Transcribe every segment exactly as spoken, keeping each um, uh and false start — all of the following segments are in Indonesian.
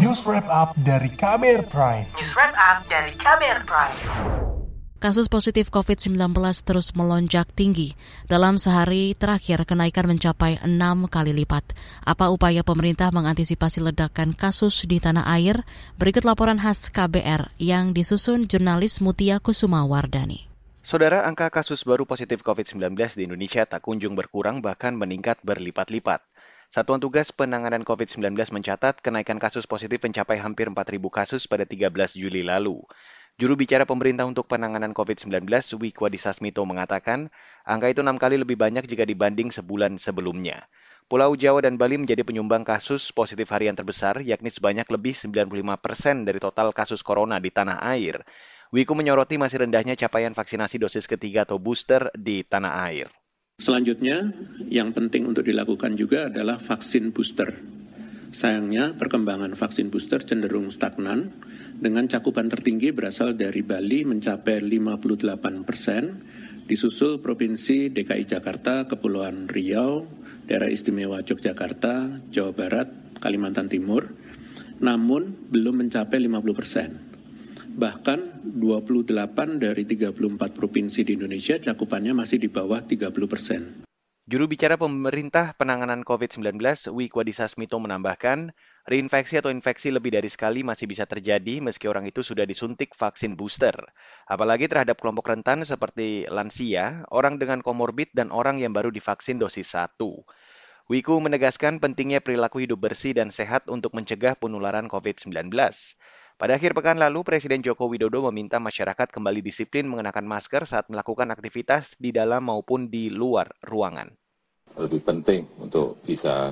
News Wrap Up dari K B R Prime. News Wrap Up dari K B R Prime. Kasus positif covid sembilan belas terus melonjak tinggi. Dalam sehari terakhir, kenaikan mencapai enam kali lipat. Apa upaya pemerintah mengantisipasi ledakan kasus di tanah air? Berikut laporan khas K B R yang disusun jurnalis Muthia Kusuma Wardani. Saudara, angka kasus baru positif covid sembilan belas di Indonesia tak kunjung berkurang, bahkan meningkat berlipat-lipat. Satuan Tugas Penanganan covid sembilan belas mencatat kenaikan kasus positif mencapai hampir empat ribu kasus pada tiga belas Juli lalu. Juru bicara pemerintah untuk penanganan covid sembilan belas, Wiku Adisasmito, mengatakan angka itu enam kali lebih banyak jika dibanding sebulan sebelumnya. Pulau Jawa dan Bali menjadi penyumbang kasus positif harian terbesar, yakni sebanyak lebih sembilan puluh lima persen dari total kasus corona di tanah air. Wiku menyoroti masih rendahnya capaian vaksinasi dosis ketiga atau booster di tanah air. Selanjutnya, yang penting untuk dilakukan juga adalah vaksin booster. Sayangnya, perkembangan vaksin booster cenderung stagnan, dengan cakupan tertinggi berasal dari Bali mencapai lima puluh delapan persen, disusul Provinsi D K I Jakarta, Kepulauan Riau, Daerah Istimewa Yogyakarta, Jawa Barat, Kalimantan Timur, namun belum mencapai lima puluh persen. Bahkan dua puluh delapan dari tiga puluh empat provinsi di Indonesia cakupannya masih di bawah tiga puluh persen. Juru bicara pemerintah penanganan covid sembilan belas, Wiku Adhisa Smito, menambahkan, reinfeksi atau infeksi lebih dari sekali masih bisa terjadi meski orang itu sudah disuntik vaksin booster. Apalagi terhadap kelompok rentan seperti lansia, orang dengan komorbid, dan orang yang baru divaksin dosis satu. Wiku menegaskan pentingnya perilaku hidup bersih dan sehat untuk mencegah penularan covid sembilan belas. Pada akhir pekan lalu, Presiden Joko Widodo meminta masyarakat kembali disiplin mengenakan masker saat melakukan aktivitas di dalam maupun di luar ruangan. Lebih penting untuk bisa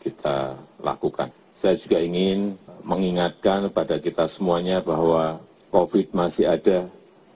kita lakukan. Saya juga ingin mengingatkan pada kita semuanya bahwa COVID masih ada.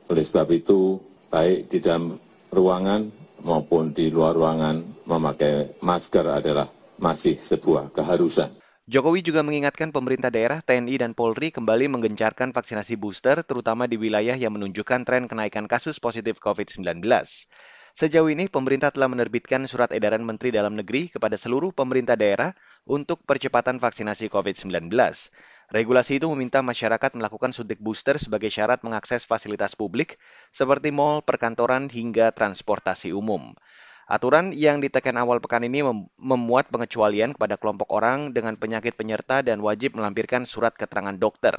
Oleh sebab itu, baik di dalam ruangan maupun di luar ruangan, memakai masker adalah masih sebuah keharusan. Jokowi juga mengingatkan pemerintah daerah, T N I, dan Polri kembali menggencarkan vaksinasi booster, terutama di wilayah yang menunjukkan tren kenaikan kasus positif covid sembilan belas. Sejauh ini, pemerintah telah menerbitkan surat edaran Menteri Dalam Negeri kepada seluruh pemerintah daerah untuk percepatan vaksinasi covid sembilan belas. Regulasi itu meminta masyarakat melakukan suntik booster sebagai syarat mengakses fasilitas publik seperti mal, perkantoran, hingga transportasi umum. Aturan yang diteken awal pekan ini memuat pengecualian kepada kelompok orang dengan penyakit penyerta dan wajib melampirkan surat keterangan dokter.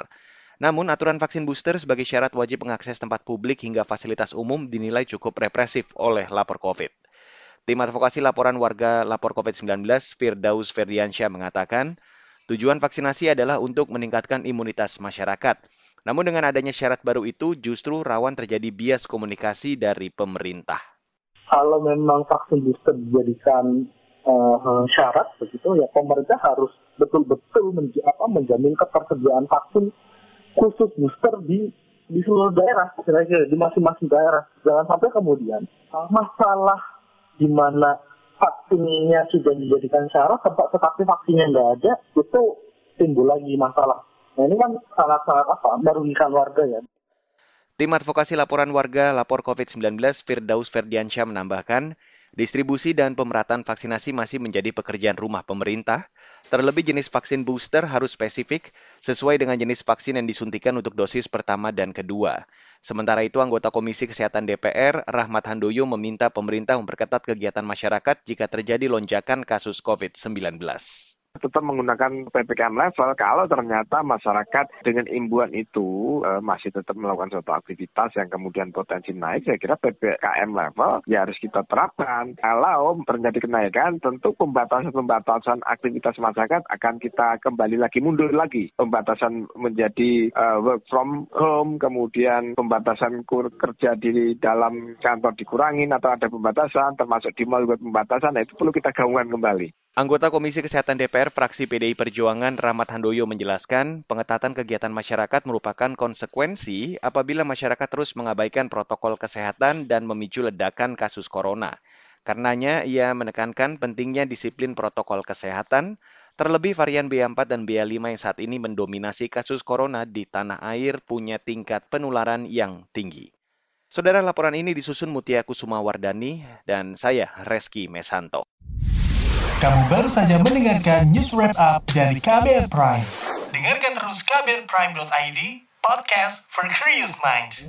Namun, aturan vaksin booster sebagai syarat wajib mengakses tempat publik hingga fasilitas umum dinilai cukup represif oleh Lapor COVID. Tim advokasi laporan warga Lapor covid sembilan belas, Firdaus Ferdiansyah, mengatakan tujuan vaksinasi adalah untuk meningkatkan imunitas masyarakat. Namun dengan adanya syarat baru itu justru rawan terjadi bias komunikasi dari pemerintah. Kalau memang vaksin booster dijadikan uh, syarat begitu, ya pemerintah harus betul-betul menj- apa, menjamin ketersediaan vaksin khusus booster di di seluruh daerah, kira-kira di masing-masing daerah. Jangan sampai kemudian uh, masalah di mana vaksinnya sudah dijadikan syarat, tetapi vaksinnya nggak ada, itu timbul lagi masalah. Nah ini kan sangat-sangat apa, merugikan warga ya. Tim advokasi laporan warga Lapor covid sembilan belas, Firdaus Ferdiansyah, menambahkan, distribusi dan pemerataan vaksinasi masih menjadi pekerjaan rumah pemerintah. Terlebih jenis vaksin booster harus spesifik sesuai dengan jenis vaksin yang disuntikan untuk dosis pertama dan kedua. Sementara itu, anggota Komisi Kesehatan D P R, Rahmat Handoyo, meminta pemerintah memperketat kegiatan masyarakat jika terjadi lonjakan kasus covid sembilan belas. Tetap menggunakan P P K M level kalau ternyata masyarakat dengan imbuan itu e, masih tetap melakukan suatu aktivitas yang kemudian potensi naik, saya kira P P K M level ya harus kita terapkan. Kalau terjadi kenaikan, tentu pembatasan-pembatasan aktivitas masyarakat akan kita kembali lagi, mundur lagi. Pembatasan menjadi e, work from home, kemudian pembatasan kerja di dalam kantor dikurangin atau ada pembatasan, termasuk di mal buat pembatasan, nah itu perlu kita gaungkan kembali. Anggota Komisi Kesehatan D P R Fraksi P D I Perjuangan, Rahmat Handoyo, menjelaskan pengetatan kegiatan masyarakat merupakan konsekuensi apabila masyarakat terus mengabaikan protokol kesehatan dan memicu ledakan kasus corona. Karenanya, ia menekankan pentingnya disiplin protokol kesehatan, terlebih varian B empat dan B lima yang saat ini mendominasi kasus corona di tanah air punya tingkat penularan yang tinggi. Saudara, laporan ini disusun Muthia Kusuma Wardani dan saya, Reski Mesanto. Kamu baru saja mendengarkan News Wrap Up dari K B R Prime. Dengarkan terus K B R Prime dot I D, podcast for curious minds.